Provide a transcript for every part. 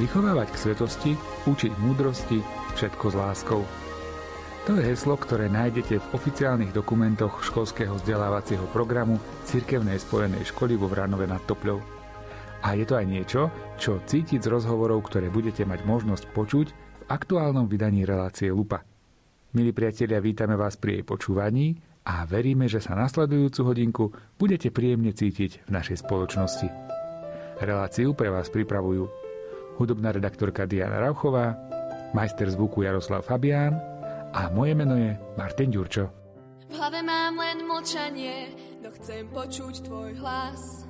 Vychovávať k svetosti, učiť múdrosti, všetko s láskou. To je heslo, ktoré nájdete v oficiálnych dokumentoch školského vzdelávacieho programu Cirkevnej spojenej školy vo Vranove nad Topľou. A je to aj niečo, čo cítiť z rozhovorov, ktoré budete mať možnosť počuť v aktuálnom vydaní relácie Lupa. Milí priatelia, vítame vás pri jej počúvaní a veríme, že sa nasledujúcu hodinku budete príjemne cítiť v našej spoločnosti. Reláciu pre vás pripravujú hudobná redaktorka Diana Rauchová, majster zvuku Jaroslav Fabián a moje meno je Martin Ďurčo. V hlave mám len mlčanie, no chcem počuť tvoj hlas.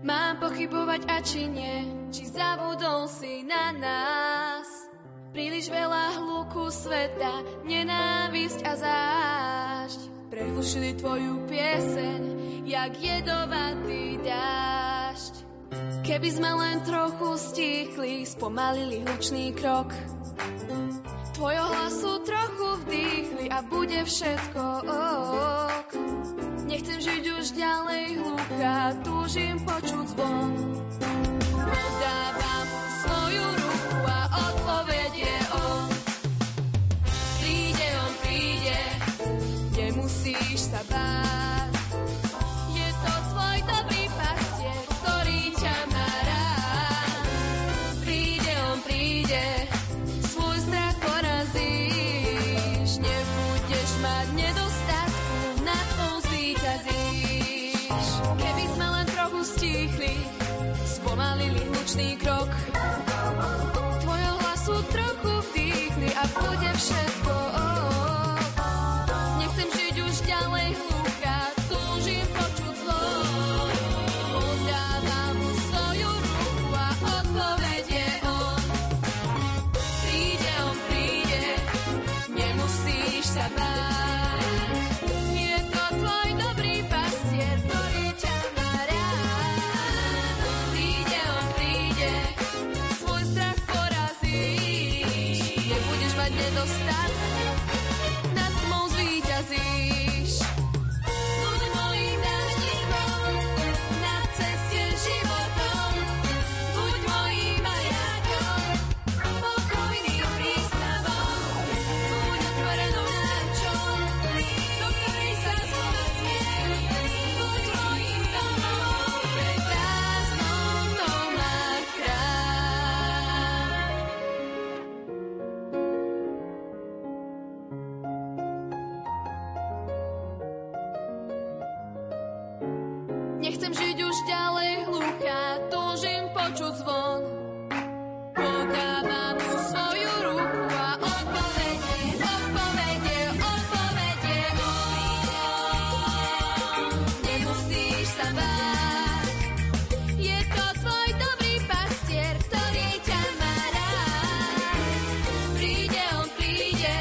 Mám pochybovať a či nie, či zabudol si na nás. Príliš veľa hluku sveta, nenávisť a zášť prehlušili tvoju pieseň, jak jedovatý dážď. Keby sme len trochu stíchli, spomalili hlučný krok, tvojho hlasu trochu vdýchli a bude všetko ok. Nechcem žiť už ďalej hlucha, túžim počuť zvon. Podávam svoju ruku a odpoveď je on. Príde, on príde, nemusíš sa báť. Je to tvoj dobrý pastier, ktorý ťa má rád. Príde, on príde, svoj strach porazíš. Nebudeš mať nedostatku, nad tým zvíťazíš. Keby sme len trochu stíchli, spomalili hlučný krok, tvojho hlasu trochu vdýchli a bude všetko ok. Nechcem žiť už ďalej hlucha, túžim počuť zvon. Podávam svoju ruku a odpoveď je on. Príde, on príde, nemusíš sa báť. Je to tvoj dobrý pastier, ktorý ťa má rád. Príde, on príde, svoj strach porazíš. Nebudeš mať nedostatku, nad tmou zvíťazíš. Buď mojím dážnikom, na ceste životom. Buď mojím majákom, pokojným prístavom. Buď otvorenou náručou, do ktorej sa zvolá smiech. Buď mojím domom, prekrásnou tou ma chrám. Nechcem žiť už ďalej hlucha, túžim počuť zvon. Podávam mu svoju ruku a odpovede, odpovede, odpovede on. Nemusíš sa báť, je to tvoj dobrý pastier, ktorý ťa má rád. Príde, on príde,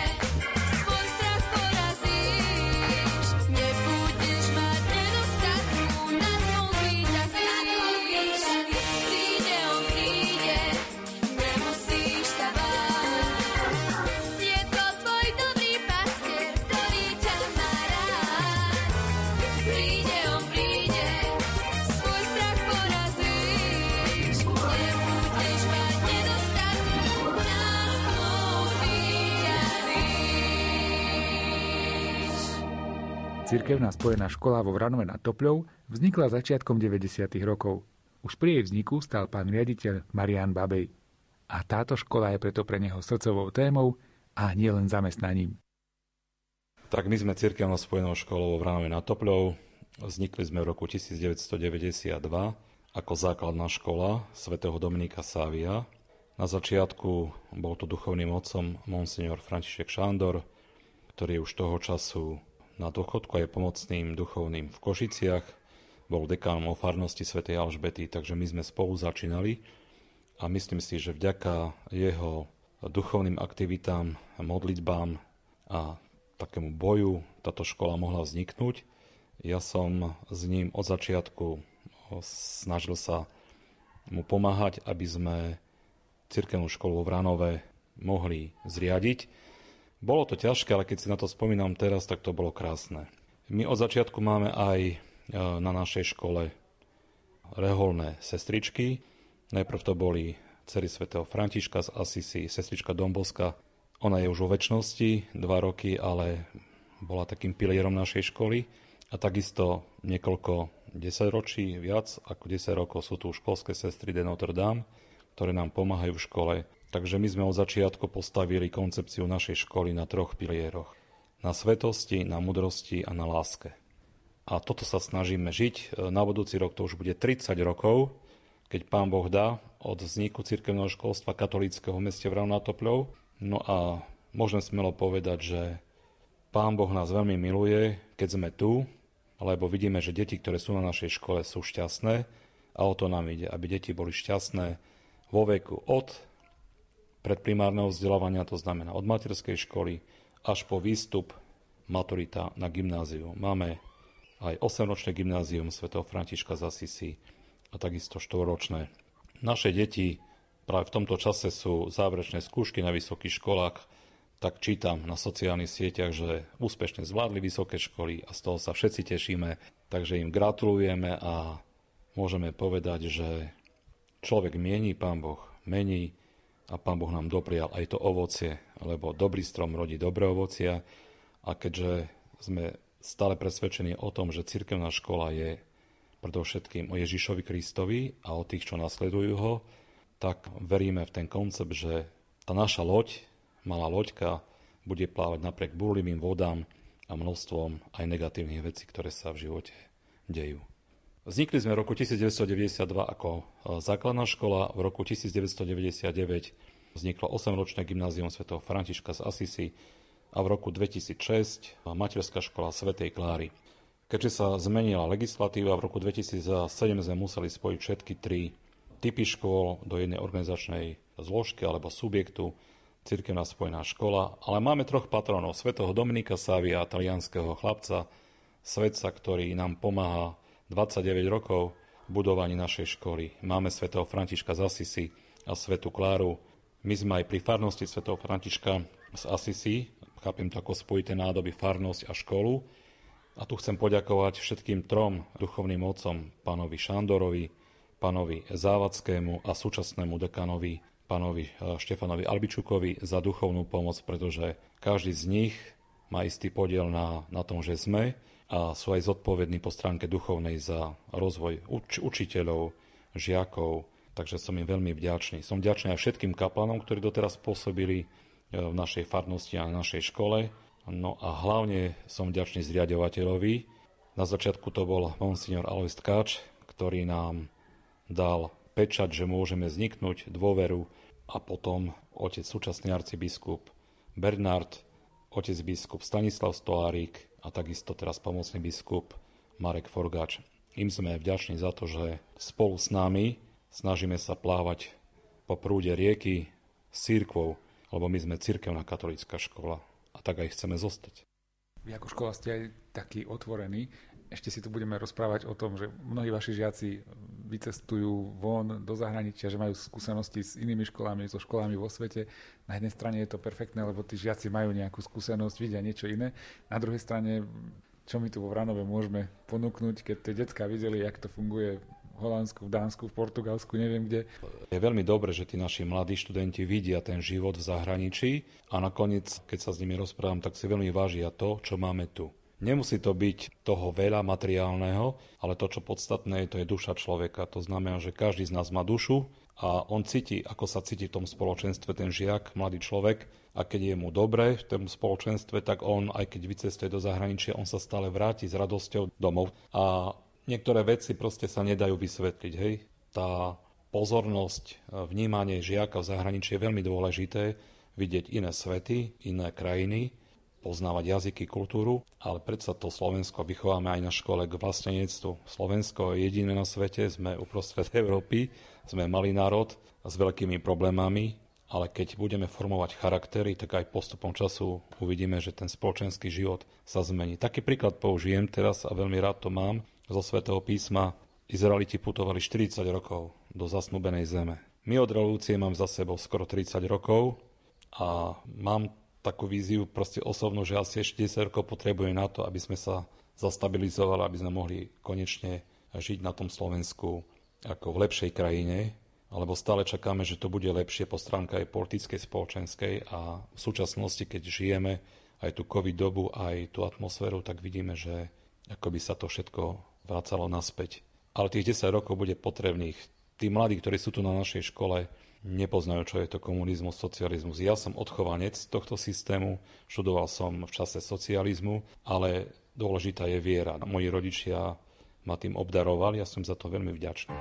svoj strach porazíš. Nebudeš mať nedostatku, nad tmou zvíťazíš. Príde, on príde, nemusíš sa báť. Je to tvoj dobrý pastier, ktorý ťa má rád. Príde, on príde, svoj strach porazíš. Nebudeš mať nedostatku, nad tmou zvíťazíš. Cirkevná spojená škola vo Vranove nad Topľou vznikla začiatkom 90. rokov. Už pri jej vzniku stal pán riaditeľ Marian Babej. A táto škola je preto pre neho srdcovou témou a nielen zamestnaním. Tak my sme Cirkevnou spojenou školou vo Vranove nad Topľou. Vznikli sme v roku 1992 ako základná škola svätého Dominika Savia. Na začiatku bol tu duchovným otcom monsignor František Šándor, ktorý je už toho času na dôchodku a je pomocným duchovným v Košiciach. Bol dekánom o farnosti svätej Alžbety, takže my sme spolu začínali a myslím si, že vďaka jeho duchovným aktivitám, modlitbám a takému boju táto škola mohla vzniknúť. Ja som s ním od začiatku snažil sa mu pomáhať, aby sme cirkevnú školu v Vranove mohli zriadiť. Bolo to ťažké, ale keď si na to spomínam teraz, tak to bolo krásne. My od začiatku máme aj na našej škole reholné sestričky. Najprv to boli dcery svätého Františka z Assisí, sestrička Domboska. Ona je už vo večnosti, 2 roky, ale bola takým pilierom našej školy. A takisto niekoľko 10 ročí, viac ako 10 rokov sú tu školské sestry de Notre Dame, ktoré nám pomáhajú v škole. Takže my sme od začiatku postavili koncepciu našej školy na 3 pilieroch. Na svetosti, na múdrosti a na láske. A toto sa snažíme žiť. Na budúci rok to už bude 30 rokov, keď Pán Boh dá, od vzniku cirkevného školstva katolíckeho v meste Vranova nad Topľou. No a môžem smelo povedať, že Pán Boh nás veľmi miluje, keď sme tu, lebo vidíme, že deti, ktoré sú na našej škole, sú šťastné a o to nám ide, aby deti boli šťastné vo veku od predprimárneho vzdelávania, to znamená od materskej školy, až po výstup maturita na gymnáziu. Máme aj 8-ročné gymnázium svätého Františka z Assisí a takisto 4-ročné. Naše deti práve v tomto čase sú záverečné skúšky na vysokých školách, tak čítam na sociálnych sieťach, že úspešne zvládli vysoké školy a z toho sa všetci tešíme, takže im gratulujeme a môžeme povedať, že človek mieni, Pán Boh mení a Pán Boh nám doprial aj to ovocie, lebo dobrý strom rodí dobré ovocia a keďže sme stále presvedčení o tom, že cirkevná škola je predovšetkým o Ježišovi Kristovi a o tých, čo nasledujú ho, tak veríme v ten koncept, že tá naša loď, malá loďka bude plávať napriek búrlivým vodám a množstvom aj negatívnych vecí, ktoré sa v živote dejú. Vznikli sme v roku 1992 ako základná škola, v roku 1999 vzniklo 8-ročné gymnázium svätého Františka z Assisí a v roku 2006 materská škola svätej Kláry. Keďže sa zmenila legislatíva, v roku 2007 sme museli spojiť všetky 3 typy škôl do jednej organizačnej zložky alebo subjektu, cirkevná spojená škola, ale máme 3 patronov, svätého Dominika Savia, talianského chlapca, svetca, ktorý nám pomáha 29 rokov v budovaní našej školy. Máme svätého Františka z Assisí a svätú Kláru. My sme aj pri farnosti svätého Františka z Assisí, chápem to ako spojité nádoby farnosť a školu. A tu chcem poďakovať všetkým 3 duchovným otcom, pánovi Šándorovi, pánovi Závackému a súčasnému dekanovi pánovi Štefanovi Albičukovi za duchovnú pomoc, pretože každý z nich má istý podiel na tom, že sme a sú aj zodpovední po stránke duchovnej za rozvoj učiteľov, žiakov, takže som im veľmi vďačný. Som vďačný aj všetkým kaplanom, ktorí doteraz pôsobili v našej farnosti a na našej škole, no a hlavne som vďačný zriaďovateľovi. Na začiatku to bol monsignor Alojz Tkáč, ktorý nám dal pečať, že môžeme vzniknúť, dôveru a potom otec súčasný arcibiskup Bernard, otec biskup Stanislav Stolárik a takisto teraz pomocný biskup Marek Forgač. Im sme vďační za to, že spolu s nami snažíme sa plávať po prúde rieky s cirkvou, lebo my sme cirkevná katolícka škola a tak aj chceme zostať. Vy ako škola ste aj taký otvorení. Ešte si tu budeme rozprávať o tom, že mnohí vaši žiaci vycestujú von do zahraničia, že majú skúsenosti s inými školami, so školami vo svete. Na jednej strane je to perfektné, lebo tí žiaci majú nejakú skúsenosť, vidia niečo iné. Na druhej strane, čo my tu vo Vranove môžeme ponúknuť, keď tie decká videli, jak to funguje v Holandsku, v Dánsku, v Portugalsku, neviem kde. Je veľmi dobré, že tí naši mladí študenti vidia ten život v zahraničí a nakoniec, keď sa s nimi rozprávam, tak si veľmi vážia to, čo máme tu. Nemusí to byť toho veľa materiálneho, ale to, čo podstatné je, to je duša človeka. To znamená, že každý z nás má dušu a on cíti, ako sa cíti v tom spoločenstve ten žiak, mladý človek. A keď je mu dobre v tom spoločenstve, tak on, aj keď vycestuje do zahraničia, on sa stále vráti s radosťou domov. A niektoré veci proste sa nedajú vysvetliť, hej. Tá pozornosť, vnímanie žiaka v zahraničí je veľmi dôležité, vidieť iné svety, iné krajiny, poznávať jazyky, kultúru, ale predsa to Slovensko vychováme aj na škole k vlastenectvu. Slovensko je jediné na svete, sme uprostred Európy, sme malý národ s veľkými problémami, ale keď budeme formovať charaktery, tak aj postupom času uvidíme, že ten spoločenský život sa zmení. Taký príklad použijem teraz a veľmi rád to mám. Zo Svätého písma Izraeliti putovali 40 rokov do zasnubenej zeme. My od revolúcie mám za sebou skoro 30 rokov a mám takú víziu proste osobnú, že asi 40 rokov potrebujem na to, aby sme sa zastabilizovali, aby sme mohli konečne žiť na tom Slovensku ako v lepšej krajine, alebo stále čakáme, že to bude lepšie po stránke aj politickej, spoločenskej, a v súčasnosti, keď žijeme aj tú covid dobu, aj tú atmosféru, tak vidíme, že akoby sa to všetko vracalo naspäť. Ale tých 10 rokov bude potrebných. Tí mladí, ktorí sú tu na našej škole, nepoznajú, čo je to komunizmus, socializmus. Ja som odchovanec tohto systému, študoval som v čase socializmu, ale dôležitá je viera. Moji rodičia ma tým obdarovali a som za to veľmi vďačný.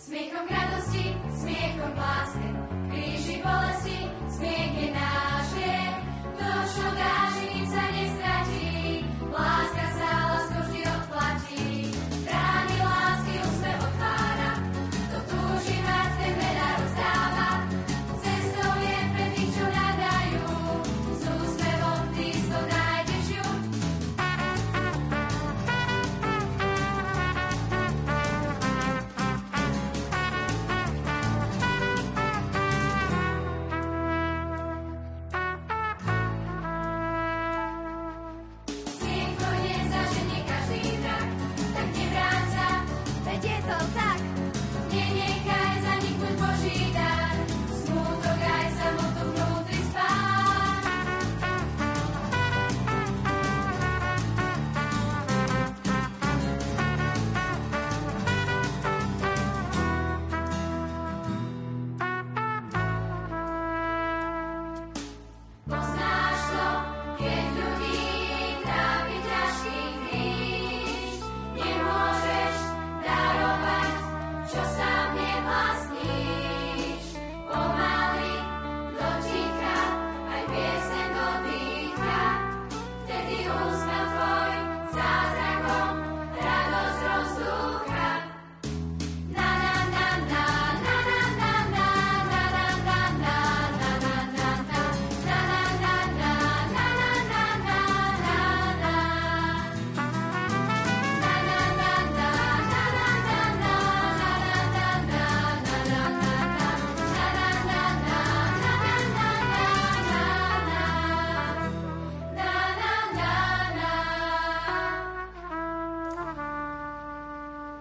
Smiechom k radosti, smiechom k láske, kríži bolesti, smiech je náš liek. To, čo dáš, ním sa nestratí, láska sa lásku vždy odplatí. Brány lásky úsmev otvára, kto túži mať, ten veľa rozdáva. Cestou je pre tých, čo nadajú, s úsmevom blízko nájdeš ju.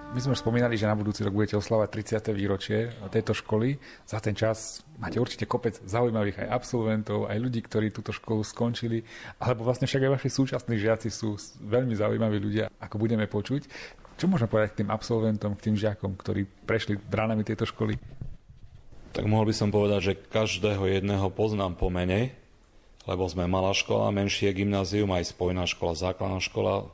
My sme už spomínali, že na budúci rok budete oslavať 30. výročie tejto školy. Za ten čas máte určite kopec zaujímavých aj absolventov, aj ľudí, ktorí túto školu skončili, alebo vlastne však aj vaši súčasní žiaci sú veľmi zaujímaví ľudia, ako budeme počuť. Čo môžeme povedať k tým absolventom, k tým žiakom, ktorí prešli bránami tejto školy? Tak mohol by som povedať, že každého jedného poznám po mene, lebo sme malá škola, menšie gymnázium, aj spojná škola, základná škola.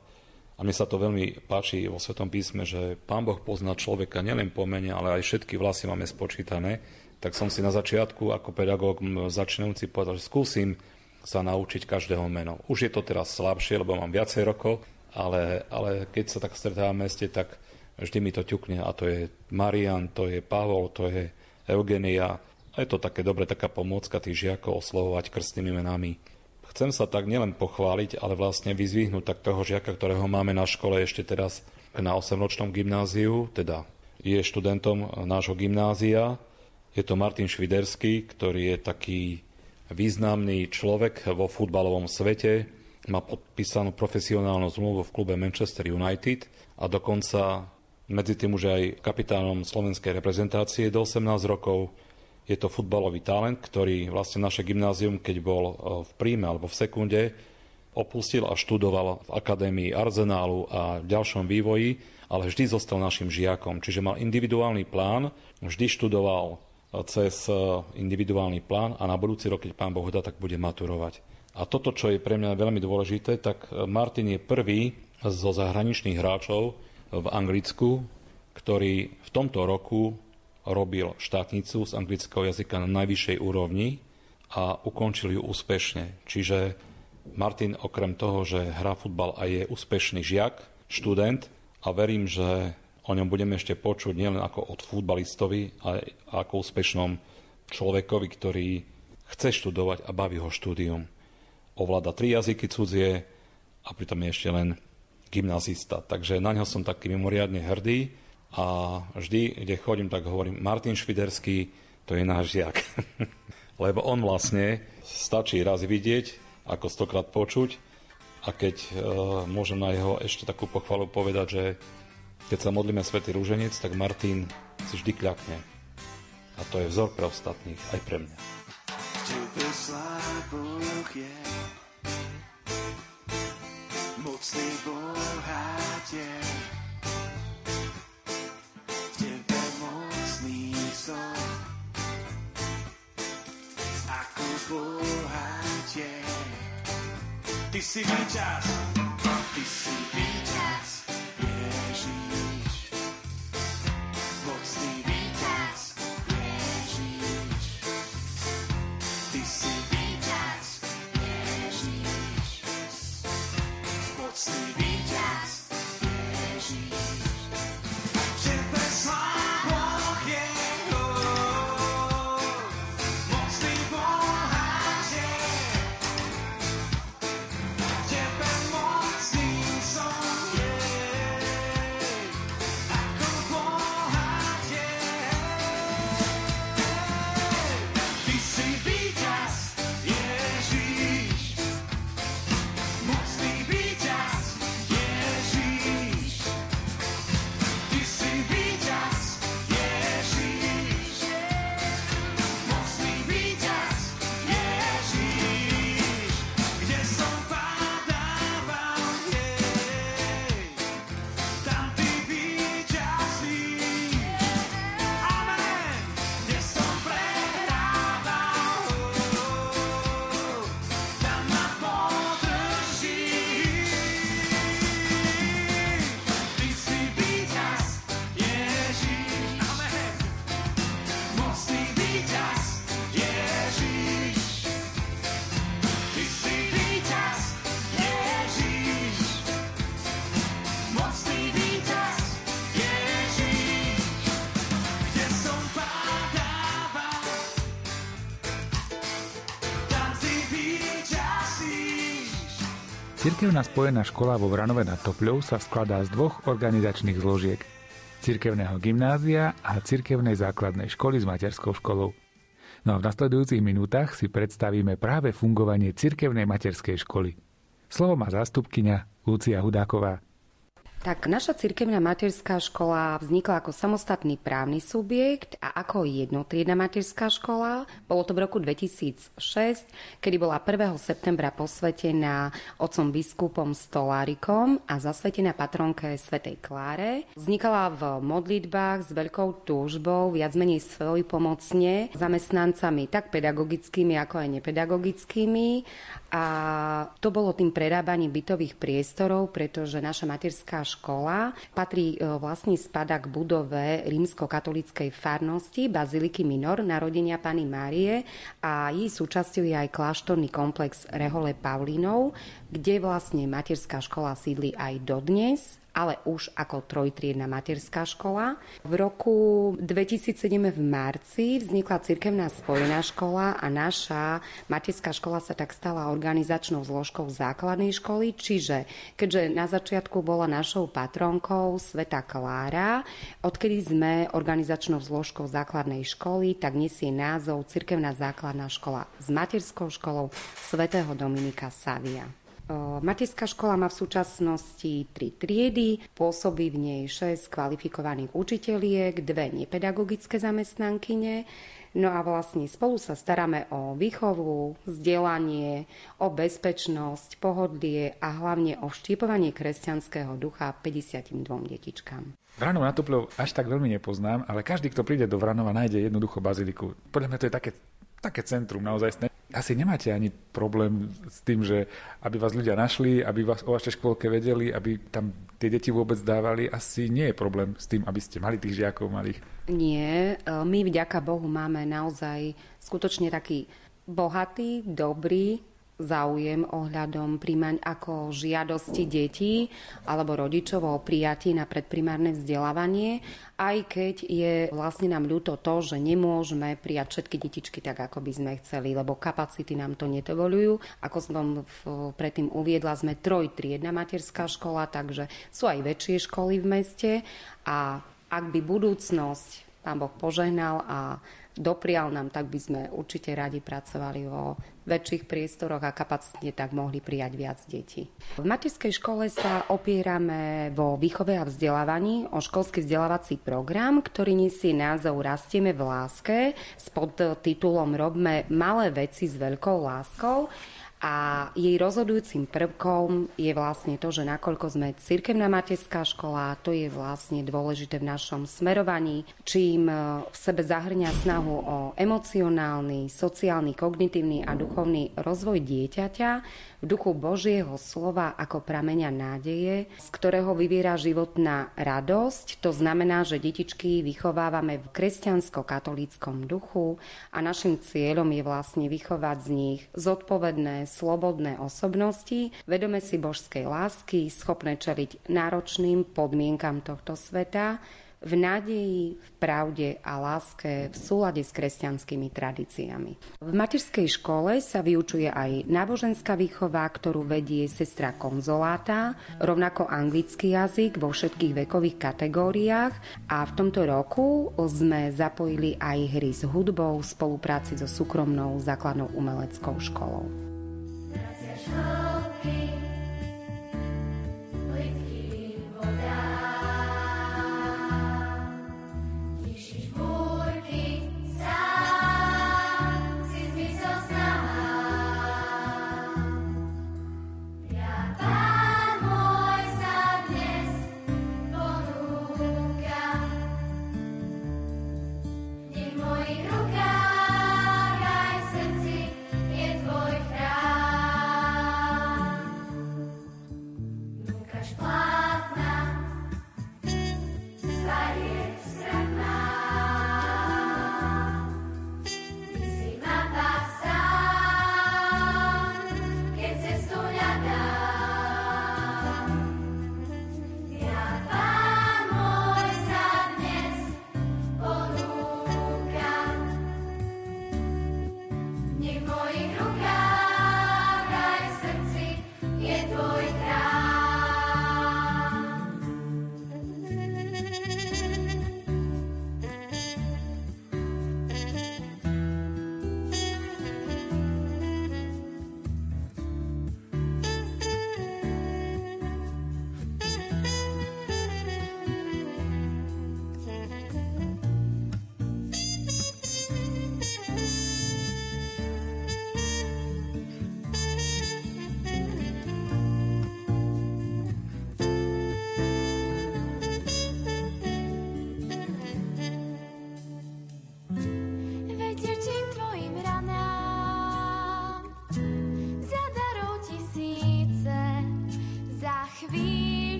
A mne sa to veľmi páči vo Svätom písme, že Pán Boh pozná človeka nielen po mene, ale aj všetky vlasy máme spočítané. Tak som si na začiatku ako pedagóg začínajúci povedal, že skúsim sa naučiť každého meno. Už je to teraz slabšie, lebo mám viacej rokov, ale keď sa tak stretávame v meste, tak vždy mi to ťukne. A to je Marian, to je Pavol, to je Eugenia. A je to také dobre, taká pomôcka tých žiakov oslovovať krstnými menami. Chcem sa tak nielen pochváliť, ale vlastne vyzvihnúť tak toho žiaka, ktorého máme na škole ešte teraz na 8-ročnom gymnáziu, teda je študentom nášho gymnázia. Je to Martin Šviderský, ktorý je taký významný človek vo futbalovom svete. Má podpísanú profesionálnu zmluvu v klube Manchester United a dokonca medzi tým už aj kapitánom slovenskej reprezentácie do 18 rokov. Je to futbalový talent, ktorý vlastne naše gymnázium, keď bol v príjme alebo v sekunde, opustil a študoval v akadémii Arzenálu a v ďalšom vývoji, ale vždy zostal našim žiakom. Čiže mal individuálny plán, vždy študoval cez individuálny plán a na budúci rok, keď Pán Boh dá, tak bude maturovať. A toto, čo je pre mňa veľmi dôležité, tak Martin je prvý zo zahraničných hráčov v Anglicku, ktorý v tomto roku robil štátnicu z anglického jazyka na najvyššej úrovni a ukončil ju úspešne. Čiže Martin okrem toho, že hrá futbal a je úspešný žiak, študent, a verím, že o ňom budeme ešte počuť nielen ako od futbalistovi, ale ako úspešnom človekovi, ktorý chce študovať a baví ho štúdium. Ovláda 3 jazyky cudzie a pritom je ešte len gymnazista. Takže na ňo som taký mimoriadne hrdý. A vždy, kde chodím, tak hovorím, Martin Šviderský, to je náš žiak. Lebo on vlastne stačí raz vidieť, ako 100-krát počuť. A keď môžem na jeho ešte takú pochvalu povedať, že Keď sa modlíme Svätý Rúženec, tak Martin si vždy kľakne. A to je vzor pre ostatných, aj pre mňa. Kde vyslal Boh je, mocný bohát je, v tebe mocný som, ako bohát je. Ty si víťaz, ty si víťaz, Ježíš. Mocný víťaz, Ježíš. Ty si víťaz, Ježíš. Mocný víťaz, Ježíš. V tebe sláva je, mocný bohát je. V tebe mocný som je, ako bohát je. Ty si víťaz, Ježíš. Mocný víťaz, Ježíš. Ty si víťaz, Ježíš. Mocný víťaz, Ježíš. Kde som padával, jej, tam ty víťazíš. Amen. Kde som prehrával, tam ma podržíš. Ty si víťaz, Ježíš. Amen. Mocný víťaz, Ježíš. Ty si víťaz, Ježíš. Mocný víťaz, Ježíš. Kde som padával, tam si víťazíš. Cirkevná spojená škola vo Vranove nad Topľou sa skladá z dvoch organizačných zložiek. Cirkevného gymnázia a cirkevnej základnej školy s materskou školou. No a v nasledujúcich minútach si predstavíme práve fungovanie cirkevnej materskej školy. Slovo má zástupkyňa Lucia Hudáková. Tak naša cirkevná materská škola vznikla ako samostatný právny subjekt a ako jednotriedna materská škola. Bolo to v roku 2006, kedy bola 1. septembra posvetená otcom biskupom Stolárikom a zasvetená patronke Svätej Kláre. Vznikala v modlitbách s veľkou túžbou, viac menej svojpomocne, zamestnancami tak pedagogickými ako aj nepedagogickými. A to bolo tým prerábaním bytových priestorov, pretože naša materská škola patrí, vlastne spada k budove rímskokatolíckej farnosti Baziliky Minor Narodenia Panny Márie a jej súčasťou je aj kláštorný komplex Rehole Pavlínov, kde vlastne materská škola sídli aj dodnes, ale už ako trojtriedna materská škola. V roku 2007 v marci vznikla cirkevná spojená škola a naša materská škola sa tak stala organizačnou zložkou základnej školy, čiže keďže na začiatku bola našou patronkou Svätá Klára, odkedy sme organizačnou zložkou základnej školy, tak nesie názov cirkevná základná škola s materskou školou Svätého Dominika Savia. Materská škola má v súčasnosti 3 triedy, pôsobí v nej 6 kvalifikovaných učiteliek, 2 nepedagogické zamestnankyne. No a vlastne spolu sa staráme o výchovu, vzdelanie, o bezpečnosť, pohodlie a hlavne o štipovanie kresťanského ducha 52 detičkám. Vranov nad Topľou až tak veľmi nepoznám, ale každý, kto príde do Vranova, nájde jednoducho baziliku. Podľa mňa to je také centrum naozaj. Asi nemáte ani problém s tým, že aby vás ľudia našli, aby vás o vašej škôlke vedeli, aby tam tie deti vôbec dávali. Asi nie je problém s tým, aby ste mali tých žiakov malých. Nie, my vďaka Bohu máme naozaj skutočne taký bohatý, dobrý záujem ohľadom príjmaň ako žiadosti detí alebo rodičov o prijatie na predprimárne vzdelávanie, aj keď je vlastne nám ľúto to, že nemôžeme prijať všetky detičky tak, ako by sme chceli, lebo kapacity nám to nedovolujú. Ako som predtým uviedla, sme trojtriedna materská škola, takže sú aj väčšie školy v meste a ak by budúcnosť Pán Boh požehnal a doprial nám, tak by sme určite radi pracovali vo väčších priestoroch a kapacitne tak mohli prijať viac detí. V materskej škole sa opierame vo výchove a vzdelávaní o školský vzdelávací program, ktorý nesie názov Rastieme v láske s podtitulom Robme malé veci s veľkou láskou. A jej rozhodujúcim prvkom je vlastne to, že nakoľko sme cirkevná materská škola, to je vlastne dôležité v našom smerovaní, čím v sebe zahrňa snahu o emocionálny, sociálny, kognitívny a duchovný rozvoj dieťaťa v duchu Božieho slova ako prameňa nádeje, z ktorého vyviera životná radosť. To znamená, že detičky vychovávame v kresťansko-katolíckom duchu a našim cieľom je vlastne vychovať z nich zodpovedné, slobodné osobnosti, vedome si božskej lásky, schopné čeliť náročným podmienkam tohto sveta, v nádeji, v pravde a láske v súlade s kresťanskými tradíciami. V materskej škole sa vyučuje aj náboženská výchova, ktorú vedie sestra konzoláta, rovnako anglický jazyk vo všetkých vekových kategóriách a v tomto roku sme zapojili aj hry s hudbou v spolupráci so súkromnou základnou umeleckou školou.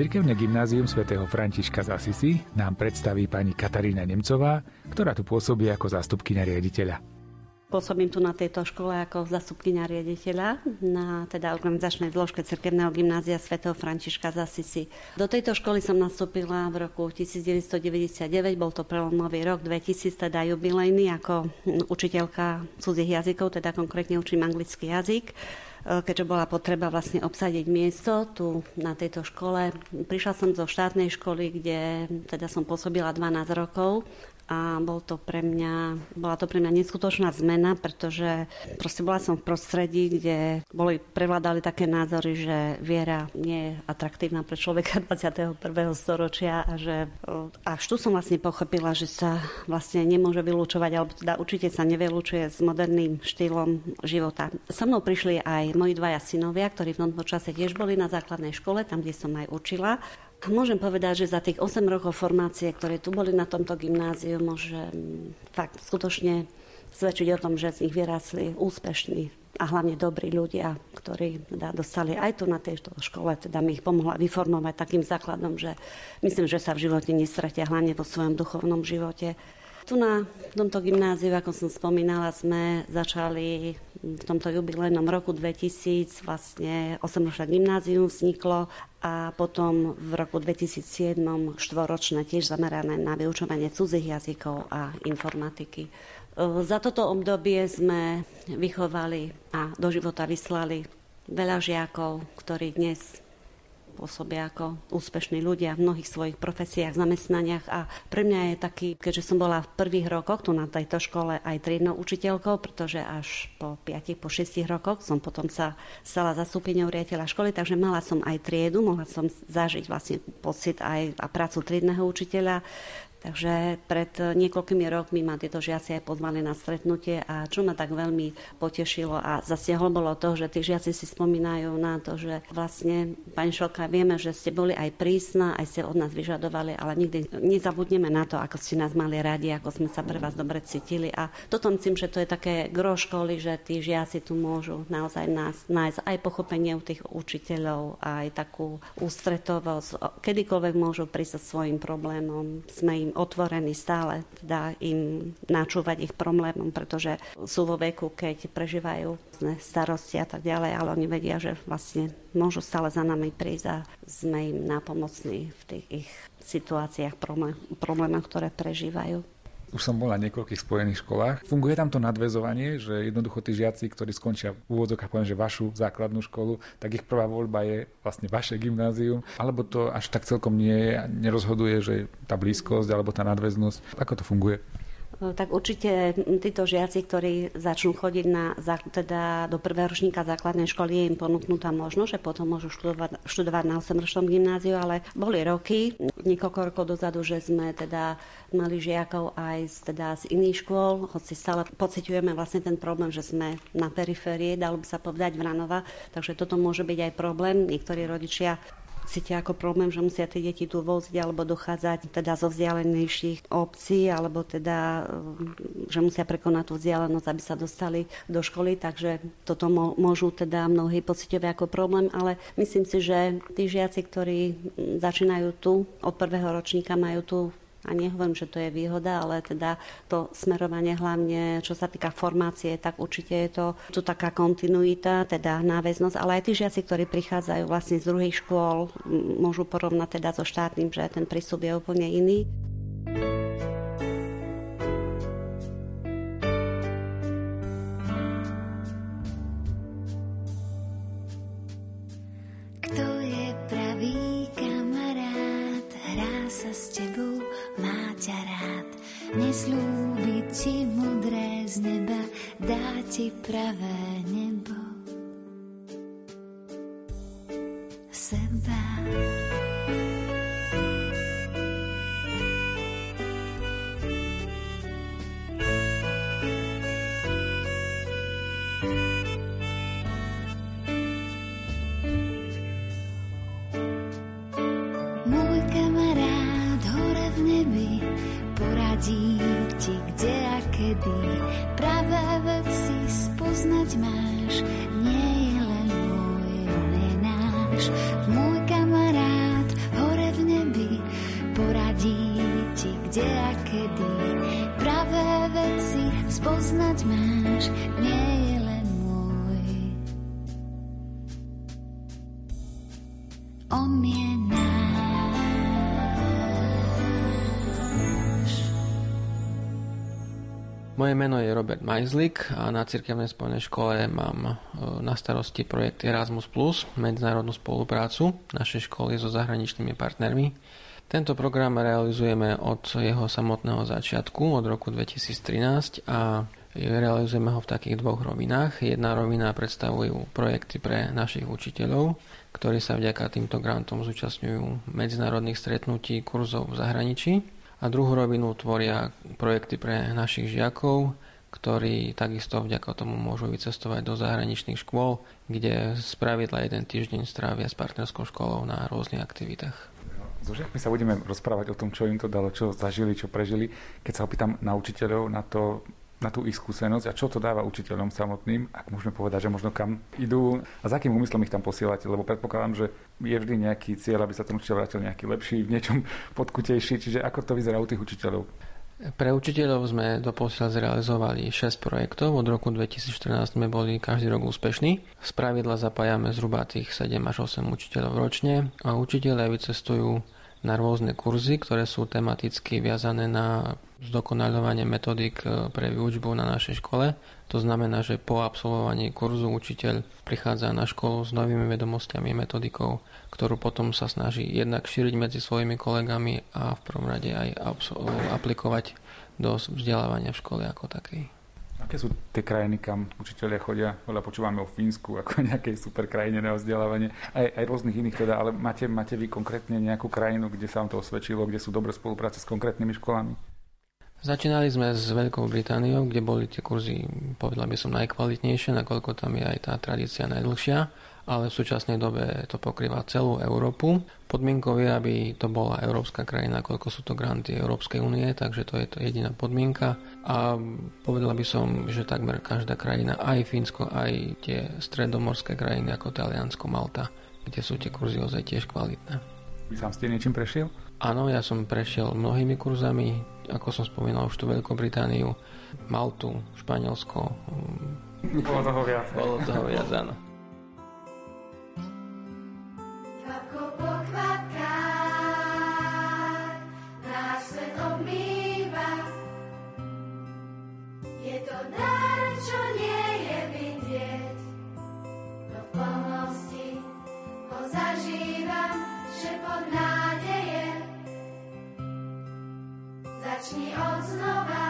Cirkevné gymnázium svätého Františka z Assisí nám predstaví pani Katarína Nemcová, ktorá tu pôsobí ako zástupkyňa riaditeľa. Pôsobím tu na tejto škole ako zástupkyňa riaditeľa na teda organizačnej zložke Cirkevného gymnázia svätého Františka z Assisí. Do tejto školy som nastúpila v roku 1999, bol to prelomový rok 2000, teda jubilejný, ako učiteľka cudzích jazykov, teda konkrétne učím anglický jazyk. Keďže bola potreba vlastne obsadiť miesto tu na tejto škole. Prišla som zo štátnej školy, kde teda som pôsobila 12 rokov a bola to pre mňa neskutočná zmena, pretože proste bola som v prostredí, kde prevládali také názory, že viera nie je atraktívna pre človeka 21. storočia a že až tu som vlastne pochopila, že sa vlastne nemôže vylúčovať, alebo teda určite sa nevylúčuje s moderným štýlom života. So mnou prišli aj moji dvaja synovia, ktorí v tomto čase tiež boli na základnej škole, tam, kde som aj učila. Môžem povedať, že za tých 8 rokov formácie, ktoré tu boli na tomto gymnáziu, môžem fakt skutočne svedčiť o tom, že z nich vyrásli úspešní a hlavne dobrí ľudia, ktorí teda dostali aj tu na tejto škole, teda mi ich pomohla vyformovať takým základom, že myslím, že sa v živote nestratia, hlavne vo svojom duchovnom živote. Tu na tomto gymnáziu, ako som spomínala, sme začali v tomto jubilejnom roku 2000, vlastne 8-ročné gymnázium vzniklo a potom v roku 2007 štvoročné, tiež zamerané na vyučovanie cudzích jazykov a informatiky. Za toto obdobie sme vychovali a do života vyslali veľa žiakov, ktorí dnes pôsobia ako úspešní ľudia v mnohých svojich profesiách, zamestnaniach a pre mňa je taký, keďže som bola v prvých rokoch tu na tejto škole aj triednou učiteľkou, pretože až po 5-6 rokoch som potom sa stala zastupkyňou riaditeľa školy, takže mala som aj triedu, mohla som zažiť vlastne pocit aj a prácu triedneho učiteľa. Takže pred niekoľkými rokmi ma tieto žiaci aj pozvali na stretnutie a čo ma tak veľmi potešilo a zasiahlo bolo to, že tí žiaci si spomínajú na to, že vlastne, pani Šolka, vieme, že ste boli aj prísna, aj ste od nás vyžadovali, ale nikdy nezabudneme na to, ako ste nás mali radi, ako sme sa pre vás dobre cítili a toto myslím, že to je také gro školy, že tí žiaci tu môžu naozaj nájsť aj pochopenie u tých učiteľov, aj takú ústretovosť, kedykoľvek môžu prísť so svojím problémom, sme im otvorení stále, dá im načúvať ich problémom, pretože sú vo veku, keď prežívajú starosti a tak ďalej, ale oni vedia, že vlastne môžu stále za nami prísť a sme im nápomocní v tých ich situáciách, problémoch, ktoré prežívajú. Už som bola na niekoľkých spojených školách. Funguje tam to nadväzovanie, že jednoducho tí žiaci, ktorí skončia v úvodzok, poviem, že vašu základnú školu, tak ich prvá voľba je vlastne vaše gymnázium, alebo to až tak celkom nerozhoduje, že tá blízkosť alebo tá nadväznosť. Ako to funguje? Tak určite títo žiaci, ktorí začnú chodiť teda do prvého ročníka základnej školy, je im ponúknutá možnosť, že potom môžu študovať na 8-ročnom gymnáziu, ale boli roky, niekoľko rokov dozadu, že sme teda mali žiakov aj z iných škôl, hoci stále pociťujeme vlastne ten problém, že sme na periférii, dalo by sa povedať Vranova, takže toto môže byť aj problém. Niektorí rodičia cítia ako problém, že musia tie deti tu voziť alebo dochádzať teda zo vzdialenejších obcí, alebo teda, že musia prekonať tú vzdialenosť, aby sa dostali do školy, takže toto môžu teda mnohí pociťovať ako problém, ale myslím si, že tí žiaci, ktorí začínajú tu, od prvého ročníka majú tu, a nehovorím, že to je výhoda, ale teda to smerovanie hlavne, čo sa týka formácie, tak určite je to taká kontinuita, teda náväznosť, ale aj tí žiaci, ktorí prichádzajú vlastne z druhých škôl, môžu porovnať teda so štátnym, že ten prístup je úplne iný. Kto je pravý kamarát, hrá sa s tebou, má ťa rád, nesľúbi ti mudré z neba, dá ti pravé nebo. Seba. Poradí ti, kde a kedy pravé veci spoznať máš, nie je len môj, on je náš. Môj kamarát hore v nebi poradí ti, kde a kedy pravé veci spoznať máš, nie je len môj, on je náš. Moje meno je Robert Majzlik a na Cirkevnej spojenej škole mám na starosti projekt Erasmus+, medzinárodnú spoluprácu našej školy so zahraničnými partnermi. Tento program realizujeme od jeho samotného začiatku, od roku 2013 a realizujeme ho v takých dvoch rovinách. Jedna rovina predstavujú projekty pre našich učiteľov, ktorí sa vďaka týmto grantom zúčastňujú medzinárodných stretnutí, kurzov v zahraničí. A druhú rovinu tvoria projekty pre našich žiakov, ktorí takisto vďaka tomu môžu vycestovať do zahraničných škôl, kde spravidla jeden týždeň strávia s partnerskou školou na rôznych aktivitách. So žiakmi sa budeme rozprávať o tom, čo im to dalo, čo zažili, čo prežili. Keď sa opýtam na učiteľov, na tú ich skúsenosť a čo to dáva učiteľom samotným, ak môžeme povedať, že možno kam idú a za akým úmyslom ich tam posielate, lebo predpokladám, že je vždy nejaký cieľ, aby sa ten učiteľ vrátil nejaký lepší, v niečom podkutejší, čiže ako to vyzerá u tých učiteľov? Pre učiteľov sme doposiaľ zrealizovali 6 projektov. Od roku 2014 sme boli každý rok úspešní. Spravidla zapájame zhruba tých 7 až 8 učiteľov ročne a učiteľe vycestujú na rôzne kurzy, ktoré sú tematicky viazané na zdokonaľovanie metodík pre výučbu na našej škole. To znamená, že po absolvovaní kurzu učiteľ prichádza na školu s novými vedomosťami a metodikou, ktorú potom sa snaží jednak šíriť medzi svojimi kolegami a v prvom rade aj aplikovať do vzdelávania v škole ako takej. Aké sú tie krajiny, kam učiteľia chodia? Veľa počúvame o Fínsku ako nejakej super krajine na vzdelávanie, aj rôznych iných teda, ale máte vy konkrétne nejakú krajinu, kde sa vám to osvedčilo, kde sú dobré spolupráce s konkrétnymi školami? Začínali sme s Veľkou Britániou, kde boli tie kurzy, povedal by som, najkvalitnejšie, nakoľko tam je aj tá tradícia najdlhšia, ale v súčasnej dobe to pokrýva celú Európu. Podmienkou je, aby to bola európska krajina, nakoľko sú to granty Európskej únie, takže to je to jediná podmienka. A povedal by som, že takmer každá krajina, aj Fínsko, aj tie stredomorské krajiny ako Taliansko, Malta, kde sú tie kurzy ozaj tiež kvalitné. Sám ste niečím prešiel? Áno, ja som prešiel mnohými kurzami, ako som spomínal už tú Veľkú Britániu, Maltu, Španielsko. Bolo toho viac. Bolo toho viac, áno. Zacznij od znowa,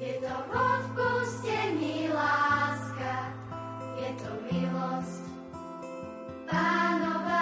je to w odpustieni laska, je to miłość Panowa.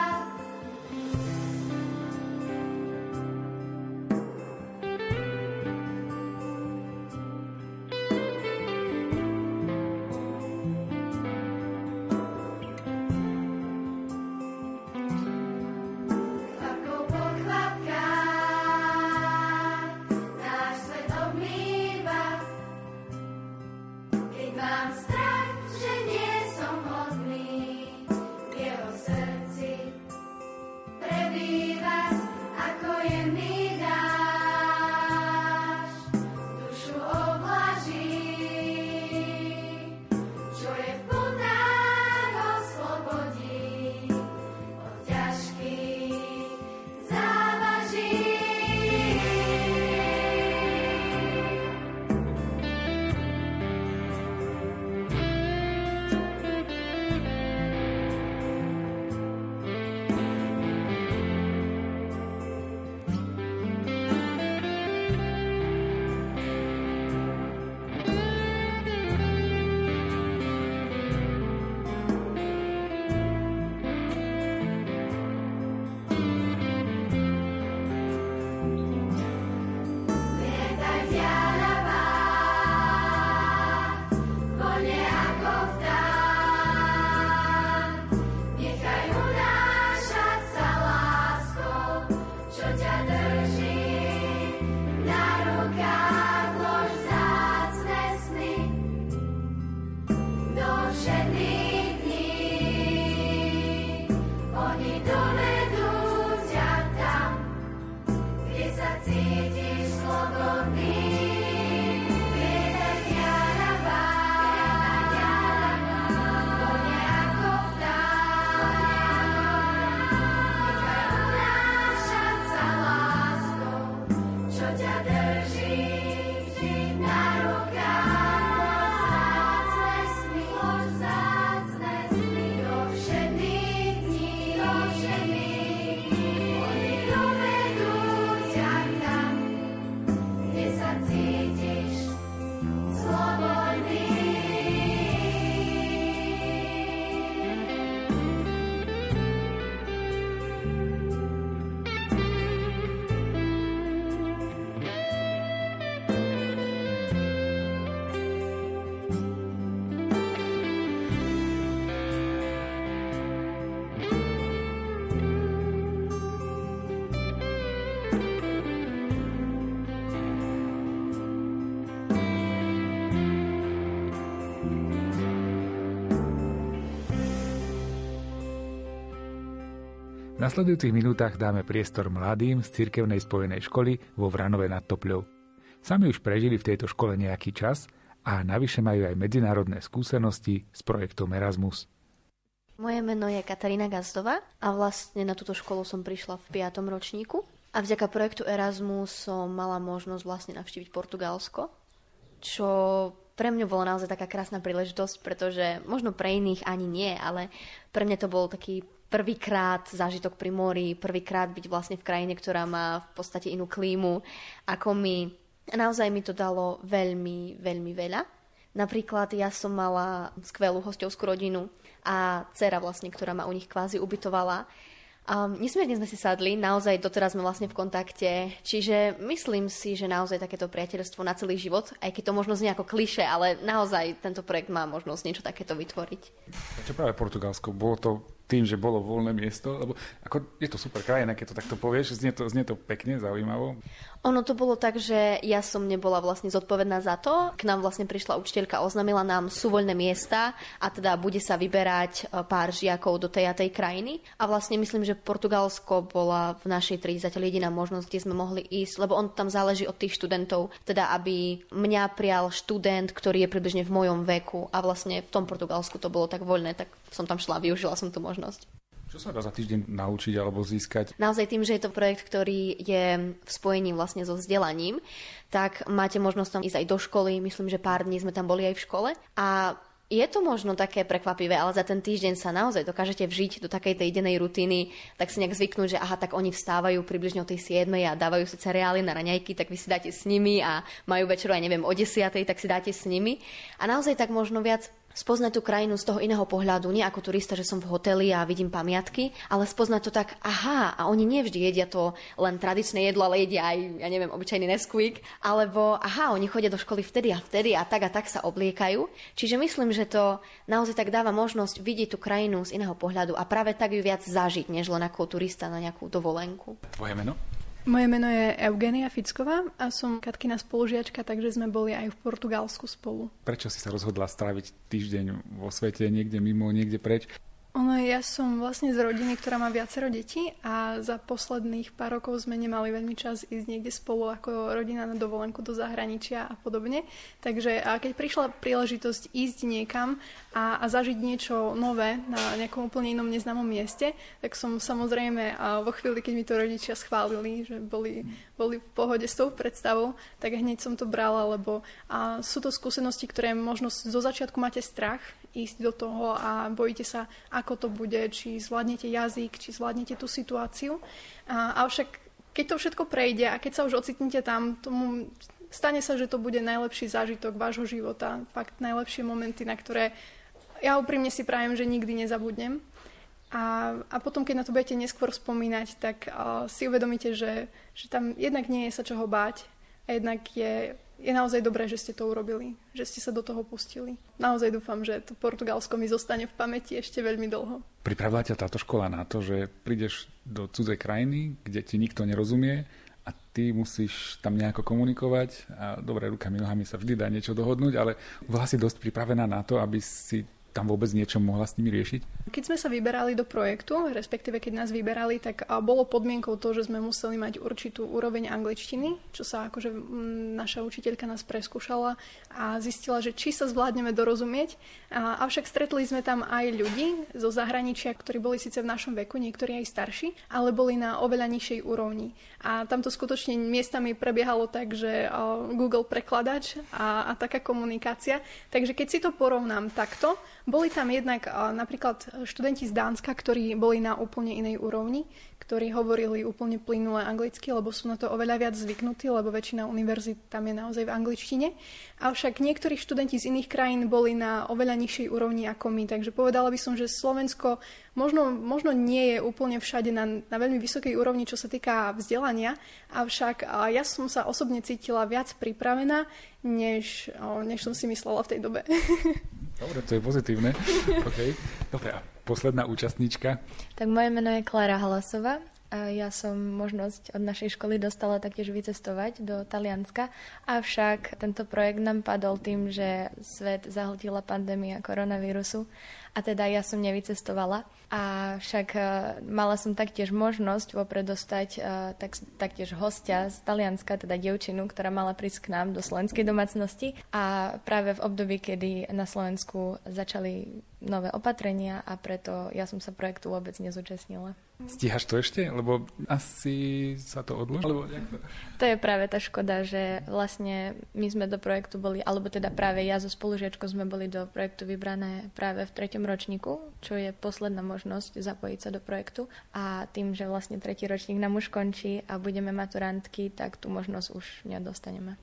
V nasledujúcich minútach dáme priestor mladým z cirkevnej spojenej školy vo Vranove nad Topľou. Sami už prežili v tejto škole nejaký čas a navyše majú aj medzinárodné skúsenosti s projektom Erasmus. Moje meno je Katarína Gazdová a vlastne na túto školu som prišla v 5. ročníku. A vďaka projektu Erasmus som mala možnosť vlastne navštíviť Portugalsko, čo pre mňa bola naozaj taká krásna príležitosť, pretože možno pre iných ani nie, ale pre mňa to bol taký prvýkrát zážitok pri mori, prvýkrát byť vlastne v krajine, ktorá má v podstate inú klímu ako my. A naozaj mi to dalo veľmi, veľmi veľa. Napríklad ja som mala skvelú hosťovskú rodinu a dcera vlastne, ktorá ma u nich kvázi ubytovala. Nesmierne sme si sadli, naozaj doteraz sme vlastne v kontakte, čiže myslím si, že naozaj takéto priateľstvo na celý život, aj keď to možno znie ako klišé, ale naozaj tento projekt má možnosť niečo takéto vytvoriť. Čo práve Portugalsko? Bolo to tým, že bolo voľné miesto? Lebo ako je to super krajina, keď to takto povieš, znie to pekne, zaujímavo. Ono to bolo tak, že ja som nebola vlastne zodpovedná za to. K nám vlastne prišla učiteľka, oznámila nám, sú voľné miesta a teda bude sa vyberať pár žiakov do tej a tej krajiny. A vlastne myslím, že Portugalsko bola v našej triede zatiaľ jediná možnosť, kde sme mohli ísť, lebo on tam záleží od tých študentov, teda aby mňa prijal študent, ktorý je približne v mojom veku a vlastne v tom Portugalsku to bolo tak voľné, tak som tam šla, využila som to možnosť. Čo sa dá za týždeň naučiť alebo získať? Naozaj tým, že je to projekt, ktorý je v spojení vlastne so vzdelaním, tak máte možnosť tam ísť aj do školy. Myslím, že pár dní sme tam boli aj v škole. A je to možno také prekvapivé, ale za ten týždeň sa naozaj dokážete vžiť do takej tej dennej rutiny, tak si nejak zvyknúť, že aha, tak oni vstávajú približne o tej 7 a dávajú si cereály na raňajky, tak vy si dáte s nimi a majú večeru aj neviem o 10, tak si dáte s nimi. A naozaj tak možno viac spoznať tú krajinu z toho iného pohľadu, nie ako turista, že som v hoteli a vidím pamiatky, ale spoznať to tak, aha, a oni nevždy jedia to len tradičné jedlo, ale jedia aj, ja neviem, obyčajný Nesquik, alebo aha, oni chodia do školy vtedy a vtedy a tak sa obliekajú. Čiže myslím, že to naozaj tak dáva možnosť vidieť tú krajinu z iného pohľadu a práve tak ju viac zažiť, než len ako turista na nejakú dovolenku. Tvoje meno? Moje meno je Eugenia Ficková a som Katkina spolužiačka, takže sme boli aj v Portugalsku spolu. Prečo si sa rozhodla stráviť týždeň vo svete, niekde mimo, niekde preč? Ja som vlastne z rodiny, ktorá má viacero detí a za posledných pár rokov sme nemali veľmi čas ísť niekde spolu ako rodina na dovolenku do zahraničia a podobne. Takže a keď prišla príležitosť ísť niekam a zažiť niečo nové na nejakom úplne inom neznámom mieste, tak som samozrejme vo chvíli, keď mi to rodičia schválili, že boli v pohode s tou predstavou, tak hneď som to brala, lebo sú to skúsenosti, ktoré možno zo začiatku máte strach ísť do toho a bojíte sa, ako to bude, či zvládnete jazyk, či zvládnete tú situáciu. Avšak keď to všetko prejde a keď sa už ocitnete tam, stane sa, že to bude najlepší zážitok vášho života, fakt najlepšie momenty, na ktoré ja úprimne si prajem, že nikdy nezabudnem. A potom, keď na to budete neskôr spomínať, tak si uvedomíte, že tam jednak nie je sa čoho báť a jednak je naozaj dobré, že ste to urobili, že ste sa do toho pustili. Naozaj dúfam, že to Portugalsko mi zostane v pamäti ešte veľmi dlho. Pripravila ťa táto škola na to, že prídeš do cudzej krajiny, kde ti nikto nerozumie a ty musíš tam nejako komunikovať a dobre, rukami, nohami sa vždy dá niečo dohodnúť, ale bola si dosť pripravená na to, aby si tam vôbec niečo mohla s nimi riešiť? Keď sme sa vyberali do projektu, respektíve keď nás vyberali, tak bolo podmienkou to, že sme museli mať určitú úroveň angličtiny, čo sa akože naša učiteľka nás preskúšala a zistila, že či sa zvládneme dorozumieť. Avšak stretli sme tam aj ľudí zo zahraničia, ktorí boli síce v našom veku, niektorí aj starší, ale boli na oveľa nižšej úrovni. A tamto skutočne miestami prebiehalo tak, že Google prekladač a taká komunikácia. Takže keď si to porovnám takto, boli tam jednak napríklad študenti z Dánska, ktorí boli na úplne inej úrovni, ktorí hovorili úplne plynule anglicky, lebo sú na to oveľa viac zvyknutí, lebo väčšina univerzít tam je naozaj v angličtine. Avšak niektorí študenti z iných krajín boli na oveľa nižšej úrovni ako my, takže povedala by som, že Slovensko možno nie je úplne všade na veľmi vysokej úrovni, čo sa týka vzdelania, avšak ja som sa osobne cítila viac pripravená, než som si myslela v tej dobe. Dobre, to je pozitívne. Okay. Dobre, a posledná účastníčka? Tak moje meno je Klara Halasová A ja som možnosť od našej školy dostala taktiež vycestovať do Talianska, avšak tento projekt nám padol tým, že svet zahltila pandémia koronavírusu a teda ja som nevycestovala. A však mala som taktiež možnosť vopred dostať taktiež hostia z Talianska, teda dievčinu, ktorá mala prísť k nám do slovenskej domácnosti. A práve v období, kedy na Slovensku začali nové opatrenia a preto ja som sa projektu vôbec nezúčastnila. Stíhaš to ešte? Lebo asi sa to odložilo? To je práve tá škoda, že vlastne my sme do projektu boli, alebo teda práve ja so spolužiačkou sme boli do projektu vybrané práve v 3. ročníku, čo je posledná možnosť zapojiť sa do projektu. A tým, že vlastne 3. ročník nám už končí a budeme maturantky, tak tú možnosť už nedostaneme.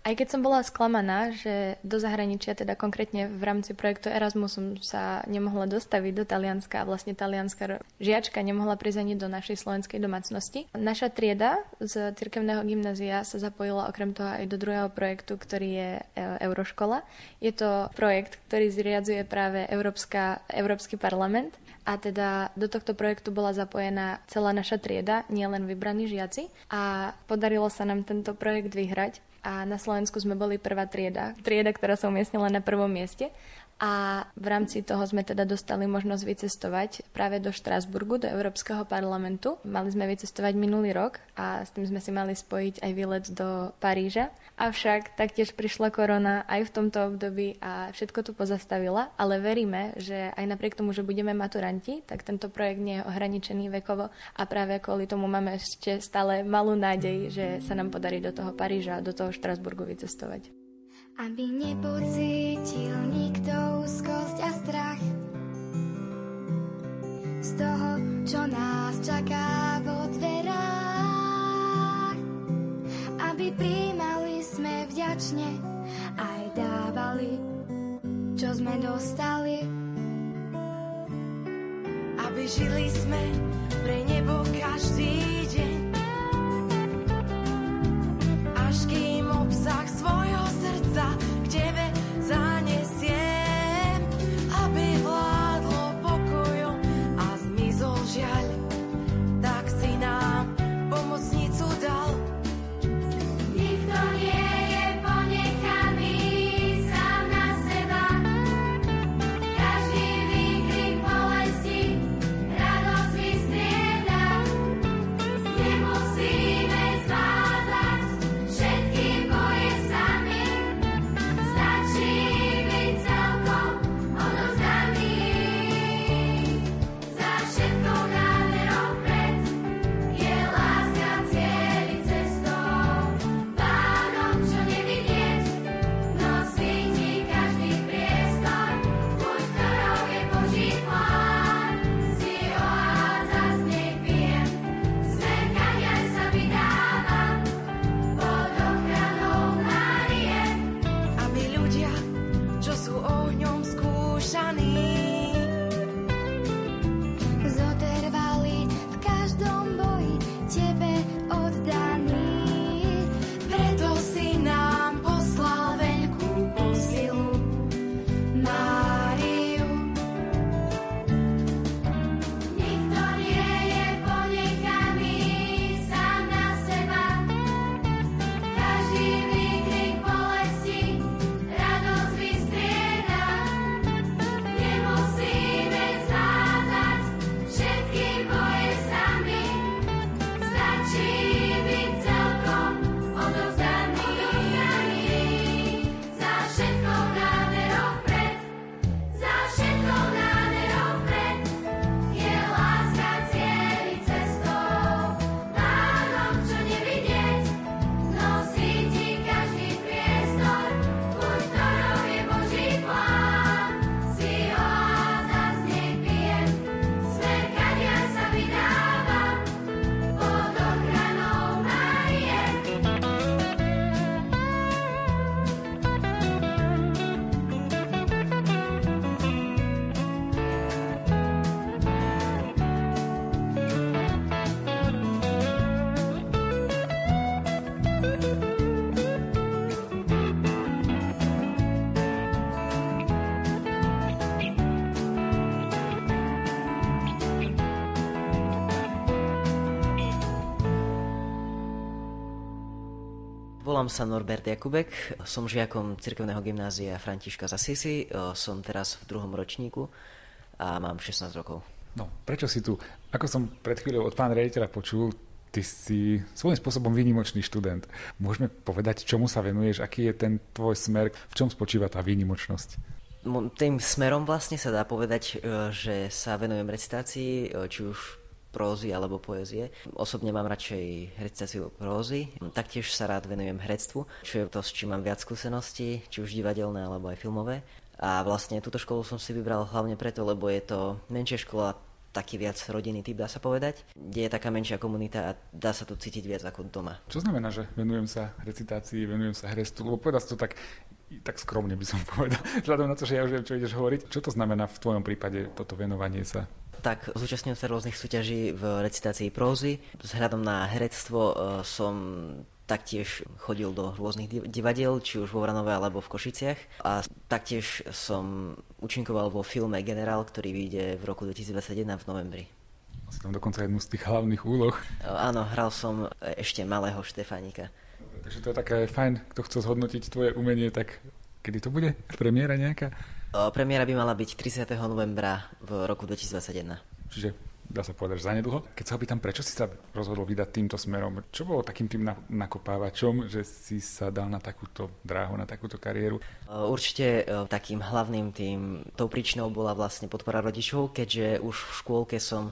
Aj keď som bola sklamaná, že do zahraničia, teda konkrétne v rámci projektu Erasmus som sa nemohla dostaviť do Talianska a vlastne talianska žiačka nemohla prísť ani do našej slovenskej domácnosti. Naša trieda z cirkevného gymnázia sa zapojila okrem toho aj do druhého projektu, ktorý je Euroškola. Je to projekt, ktorý zriadzuje práve Európsky parlament. A teda do tohto projektu bola zapojená celá naša trieda, nielen vybraní žiaci. A podarilo sa nám tento projekt vyhrať. A na Slovensku sme boli prvá trieda, ktorá sa umiestnila na prvom mieste. A v rámci toho sme teda dostali možnosť vycestovať práve do Štrasburgu, do Európskeho parlamentu. Mali sme vycestovať minulý rok a s tým sme si mali spojiť aj výlet do Paríža. Avšak taktiež prišla korona aj v tomto období a všetko tu pozastavila, ale veríme, že aj napriek tomu, že budeme maturanti, tak tento projekt nie je ohraničený vekovo a práve kvôli tomu máme ešte stále malú nádej, že sa nám podarí do toho Paríža, do toho Štrasburgu vycestovať. Aby nepocítil nikto úzkosť a strach z toho, čo nás čaká vo dverách. Aby prijímali sme vďačne, aj dávali, čo sme dostali. Aby žili sme pre nebo každý deň, až kým obsah svojho srdca k tebe zanesiem, aby vládlo pokojom a zmizol žiaľ, tak si nám pomocnicu dal. Nikto nie je ponechaný sám na seba, každý výkrik bolesti, radosť vyslá. Volám sa Norbert Jakubek, som žiakom cirkevného gymnázia Františka z Assisí, som teraz v 2. ročníku a mám 16 rokov. No, prečo si tu? Ako som pred chvíľou od pána riaditeľa počul, ty si svojím spôsobom výnimočný študent. Môžeme povedať, čomu sa venuješ, aký je ten tvoj smer, v čom spočíva tá výnimočnosť? Tým smerom vlastne sa dá povedať, že sa venujem recitácii, či už prózy alebo poézie. Osobne mám radšej recitáciu prózy. Taktiež sa rád venujem herectvu, čo je to, s čím mám viac skúseností, či už divadelné alebo aj filmové. A vlastne túto školu som si vybral hlavne preto, lebo je to menšia škola, taký viac rodinný typ, dá sa povedať, kde je taká menšia komunita a dá sa tu cítiť viac ako doma. Čo znamená, že venujem sa recitácii, venujem sa herectvu? Lebo povedal si to tak skromne, by som povedal, vzhľadom na to, že ja už viem, čo ideš hovoriť. Čo to znamená v tvojom prípade toto venovanie sa? Tak zúčastňujem sa rôznych súťaží v recitácii prózy. Vzhľadom na herectvo som taktiež chodil do rôznych divadiel, či už vo Vranove alebo v Košiciach. A taktiež som účinkoval vo filme Generál, ktorý vyjde v roku 2021 v novembri. Asi tam dokonca jednu z tých hlavných úloh. Áno, hral som ešte malého Štefánika. Takže to je také fajn, kto chce zhodnotiť tvoje umenie, tak kedy to bude? Premiéra nejaká? Premiéra by mala byť 30. novembra v roku 2021. Čiže dá sa povedať, že zanedlho. Keď sa opýtam, prečo si sa rozhodol vydať týmto smerom? Čo bolo takým tým nakopávačom, že si sa dal na takúto dráhu, na takúto kariéru? Určite takým hlavným tou príčinou bola vlastne podpora rodičov, keďže už v škôlke som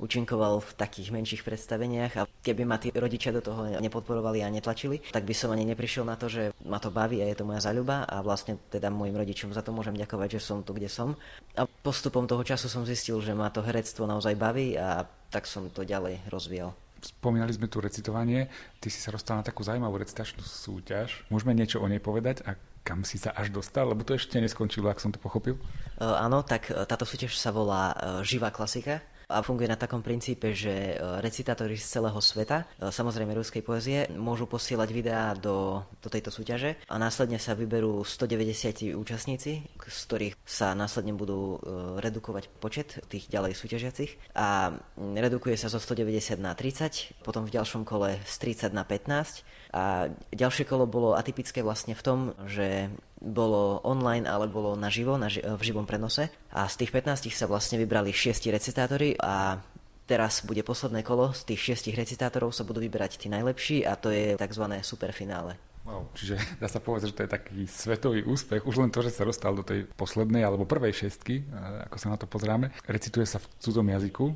účinkoval v takých menších predstaveniach a keby ma tí rodičia do toho nepodporovali a netlačili, tak by som ani neprišiel na to, že ma to baví a je to moja zaľuba a vlastne teda mojim rodičom za to môžem ďakovať, že som tu, kde som. A postupom toho času som zistil, že ma to herectvo naozaj baví a tak som to ďalej rozvíjal. Spomínali sme tu recitovanie, ty si sa dostal na takú zaujímavú recitačnú súťaž. Môžeme niečo o nej povedať a kam si sa až dostal? Lebo to ešte neskončilo, ak som to pochopil. Áno, tak táto súťaž sa volá Živá klasika. A funguje na takom princípe, že recitátori z celého sveta, samozrejme ruskej poezie, môžu posielať videá do tejto súťaže a následne sa vyberú 190 účastníci, z ktorých sa následne budú redukovať počet tých ďalej súťažiacich a redukuje sa zo 190 na 30, potom v ďalšom kole z 30 na 15 a ďalšie kolo bolo atypické vlastne v tom, že bolo online, ale bolo naživo, v živom prenose. A z tých 15 sa vlastne vybrali 6 recitátori a teraz bude posledné kolo. Z tých 6 recitátorov sa budú vyberať tí najlepší a to je tzv. Superfinále. Wow, čiže dá sa povedať, že to je taký svetový úspech. Už len to, že sa dostal do tej poslednej alebo prvej šestky, ako sa na to pozráme. Recituje sa v cudzom jazyku.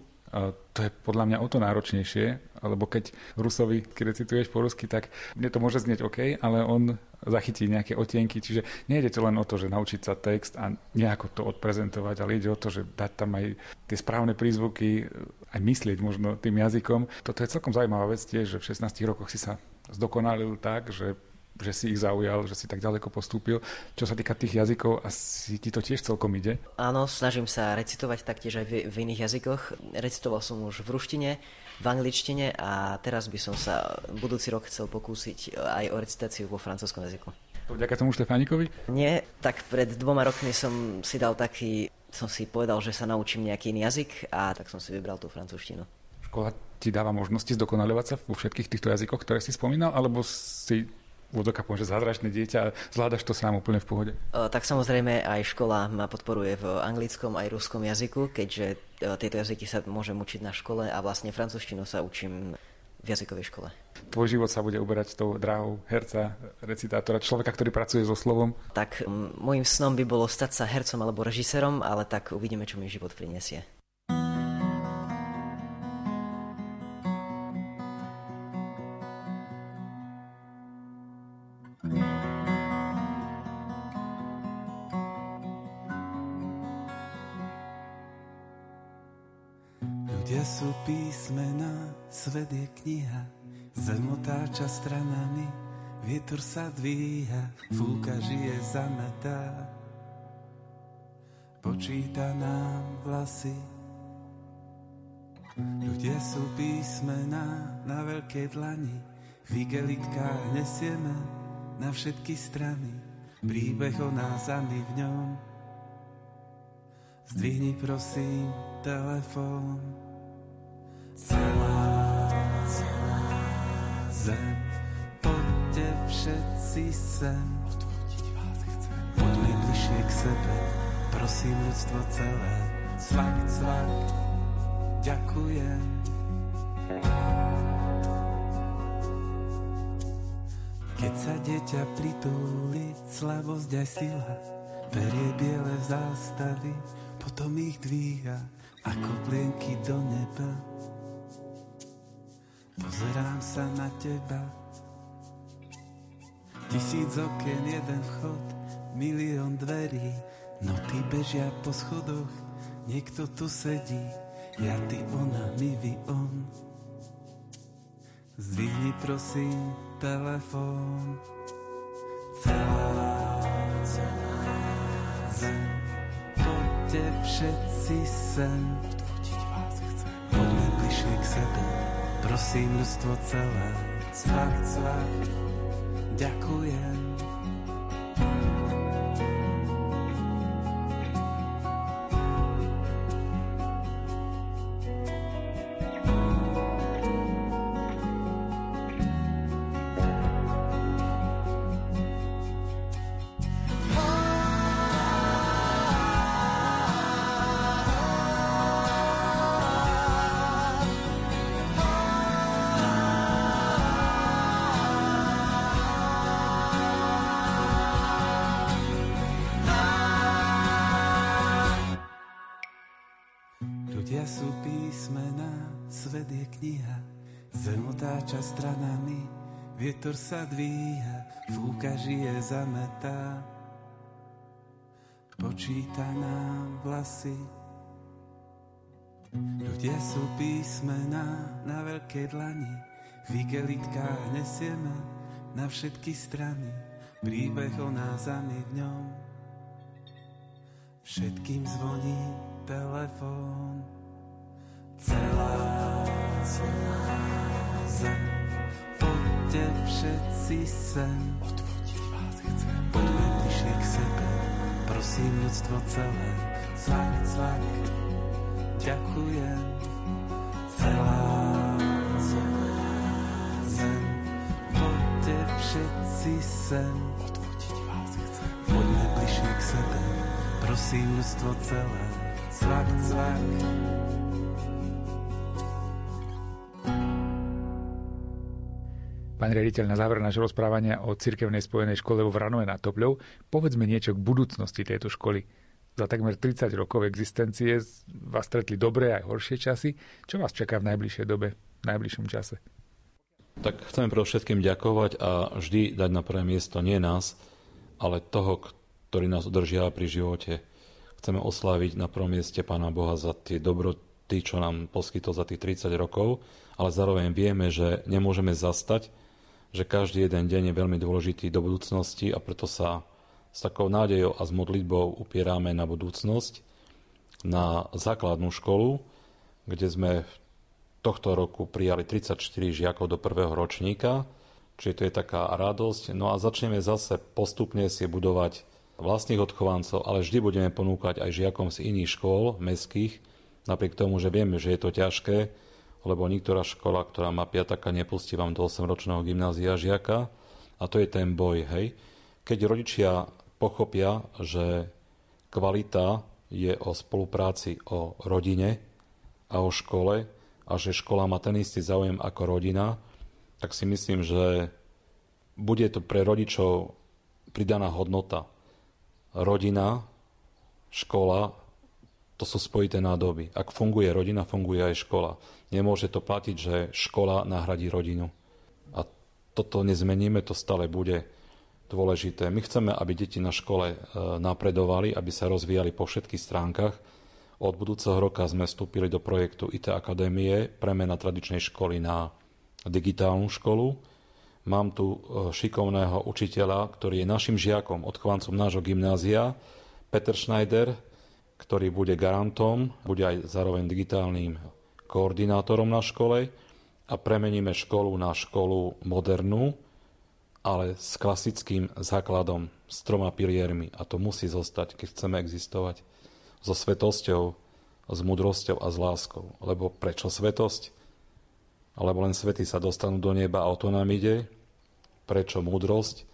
To je podľa mňa o to náročnejšie, lebo keď Rusovi, keď recituješ po rusky, tak mne to môže znieť OK, ale on zachytí nejaké otienky, čiže nejde to len o to, že naučiť sa text a nejako to odprezentovať, ale ide o to, že dať tam aj tie správne prízvuky, aj myslieť možno tým jazykom. Toto je celkom zaujímavá vec tiež, že v 16 rokoch si sa zdokonalil tak, že si ich zaujal, že si tak ďaleko postúpil. Čo sa týka tých jazykov, asi ti to tiež celkom ide? Áno, snažím sa recitovať taktiež aj v iných jazykoch. Recitoval som už v ruštine, v angličtine a teraz by som sa budúci rok chcel pokúsiť aj o recitáciu vo francúzskom jazyku. Vďaka tomu Štefánikovi? Nie, tak pred 2 rokmi som si povedal, že sa naučím nejaký iný jazyk a tak som si vybral tú francúzštinu. Škola ti dáva možnosti zdokonaľovať sa vo všetkých týchto jazykoch, ktoré si spomínal, alebo si Vodokápom, že zázračné dieťa, zvládaš to sám úplne v pohode? Tak samozrejme aj škola ma podporuje v anglickom aj ruskom jazyku, keďže tieto jazyky sa môžem učiť na škole a vlastne francúzštinu sa učím v jazykovej škole. Tvoj život sa bude uberať tou dráhou herca, recitátora, človeka, ktorý pracuje so slovom? Tak môjim snom by bolo stať sa hercom alebo režisérom, ale tak uvidíme, čo mi život prinesie. Sú písmená, svet je kniha, zem otáča stranami, vietor sa dvíha, fúka, žije, zametá, počíta nám vlasy. Ľudia sú písmená na veľkej dlani, v igelitkách nesieme na všetky strany, príbeh o nás a my v ňom. Zdvihni prosím telefón. Celá zem pod kde všetci sem. Odvodiť vás chcem. Poďme bližšie k sebe, prosím ľudstvo celé. Cvak, cvak, ďakujem. Keď sa dieťa pritúli, slabosť aj sila, berie biele zástavy, potom ich dvíha ako plienky do neba. Pozerám sa na teba, 1000 okien, jeden vchod, milión dverí, noty bežia po schodoch, niekto tu sedí, ja, ty, ona, my, vy, on. Zdvihni prosím telefón. Celá zem, poďte všetci sem. Odvodiť vás chcem. Poďme bližšie k sebe, prosím ľudstvo celé. Cvak, cvak, ďakujem. Vietor sa dvíha, fúka, žije, zametá. Počíta nám vlasy. Ľudia sú písmená na veľkej dlani. V igelitkách nesieme na všetky strany. Príbeh o nás a my v ňom. Všetkým zvoní telefón. Celá zem, všetci sem. Odvodiť vás chcem. Poďme bližšie k sebe, prosím ľudstvo celé. Cvak, cvak, ďakujem. Celá zem, poďte všetci sem. Odvodiť vás chcem. Poďme bližšie k sebe, prosím ľudstvo celé. Cvak, cvak. Pán riaditeľ, na záver nášho rozprávania o cirkevnej spojenej škole vo Vranove nad Topľou, povedzme niečo k budúcnosti tejto školy. Za takmer 30 rokov existencie vás stretli dobré aj horšie časy. Čo vás čaká v najbližšej dobe, v najbližšom čase? Tak chcem pre všetkým ďakovať a vždy dať na prvé miesto nie nás, ale toho, ktorý nás udržiava pri živote. Chceme osláviť na prvom mieste Pána Boha za tie dobroty, čo nám poskytol za tých 30 rokov, ale zároveň vieme, že nemôžeme zastať, že každý jeden deň je veľmi dôležitý do budúcnosti a preto sa s takou nádejou a s modlitbou upierame na budúcnosť, na základnú školu, kde sme tohto roku prijali 34 žiakov do prvého ročníka, čiže to je taká radosť. No a začneme zase postupne si budovať vlastných odchovancov, ale vždy budeme ponúkať aj žiakom z iných škôl, mestských, napriek tomu, že vieme, že je to ťažké, lebo niektorá škola, ktorá má piataka, nepustí vám do 8-ročného gymnázia žiaka. A to je ten boj, hej. Keď rodičia pochopia, že kvalita je o spolupráci, o rodine a o škole a že škola má ten istý záujem ako rodina, tak si myslím, že bude to pre rodičov pridaná hodnota. Rodina, škola, to sú spojité nádoby. Ak funguje rodina, funguje aj škola. Nemôže to platiť, že škola nahradí rodinu. A toto nezmeníme, to stále bude dôležité. My chceme, aby deti na škole napredovali, aby sa rozvíjali po všetkých stránkach. Od budúceho roka sme vstúpili do projektu IT Akadémie, premena tradičnej školy na digitálnu školu. Mám tu šikovného učiteľa, ktorý je našim žiakom, odchovancom nášho gymnázia, Peter Schneider, ktorý bude garantom, bude aj zároveň digitálnym koordinátorom na škole a premeníme školu na školu modernú, ale s klasickým základom, s 3 piliermi a to musí zostať, keď chceme existovať, so svetosťou, s múdrosťou a s láskou. Lebo prečo svetosť? Lebo len svätí sa dostanú do neba a o to nám ide. Prečo múdrosť?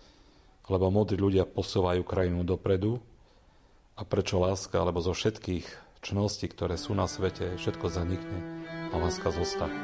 Lebo múdri ľudia posúvajú krajinu dopredu. A prečo láska? Lebo zo všetkých cností, ktoré sú na svete, všetko zanikne a láska zostane.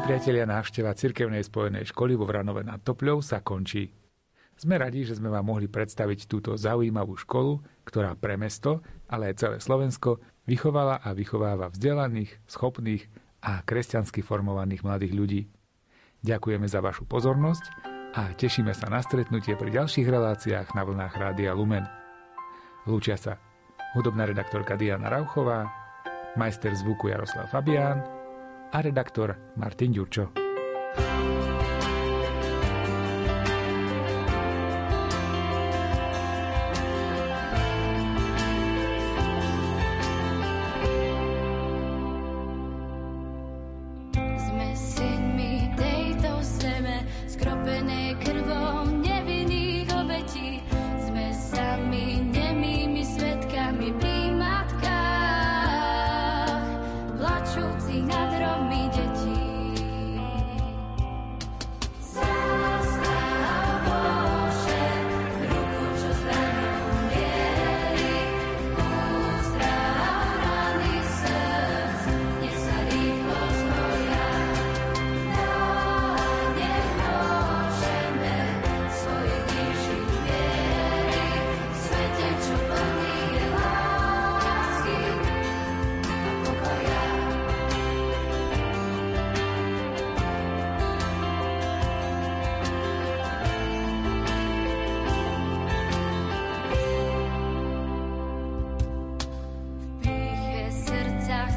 Priatelia, návšteva cirkevnej spojenej školy vo Vranove nad Topľou sa končí. Sme radi, že sme vám mohli predstaviť túto zaujímavú školu, ktorá pre mesto, ale aj celé Slovensko vychovala a vychováva vzdelaných, schopných a kresťansky formovaných mladých ľudí. Ďakujeme za vašu pozornosť a tešíme sa na stretnutie pri ďalších reláciách na vlnách Rádia Lumen. Lúčia sa hudobná redaktorka Diana Rauchová, majster zvuku Jaroslav Fabián a redaktor Martin Ďurčo.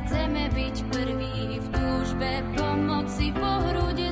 Chceme byť prví v túžbe pomoci po hrudi.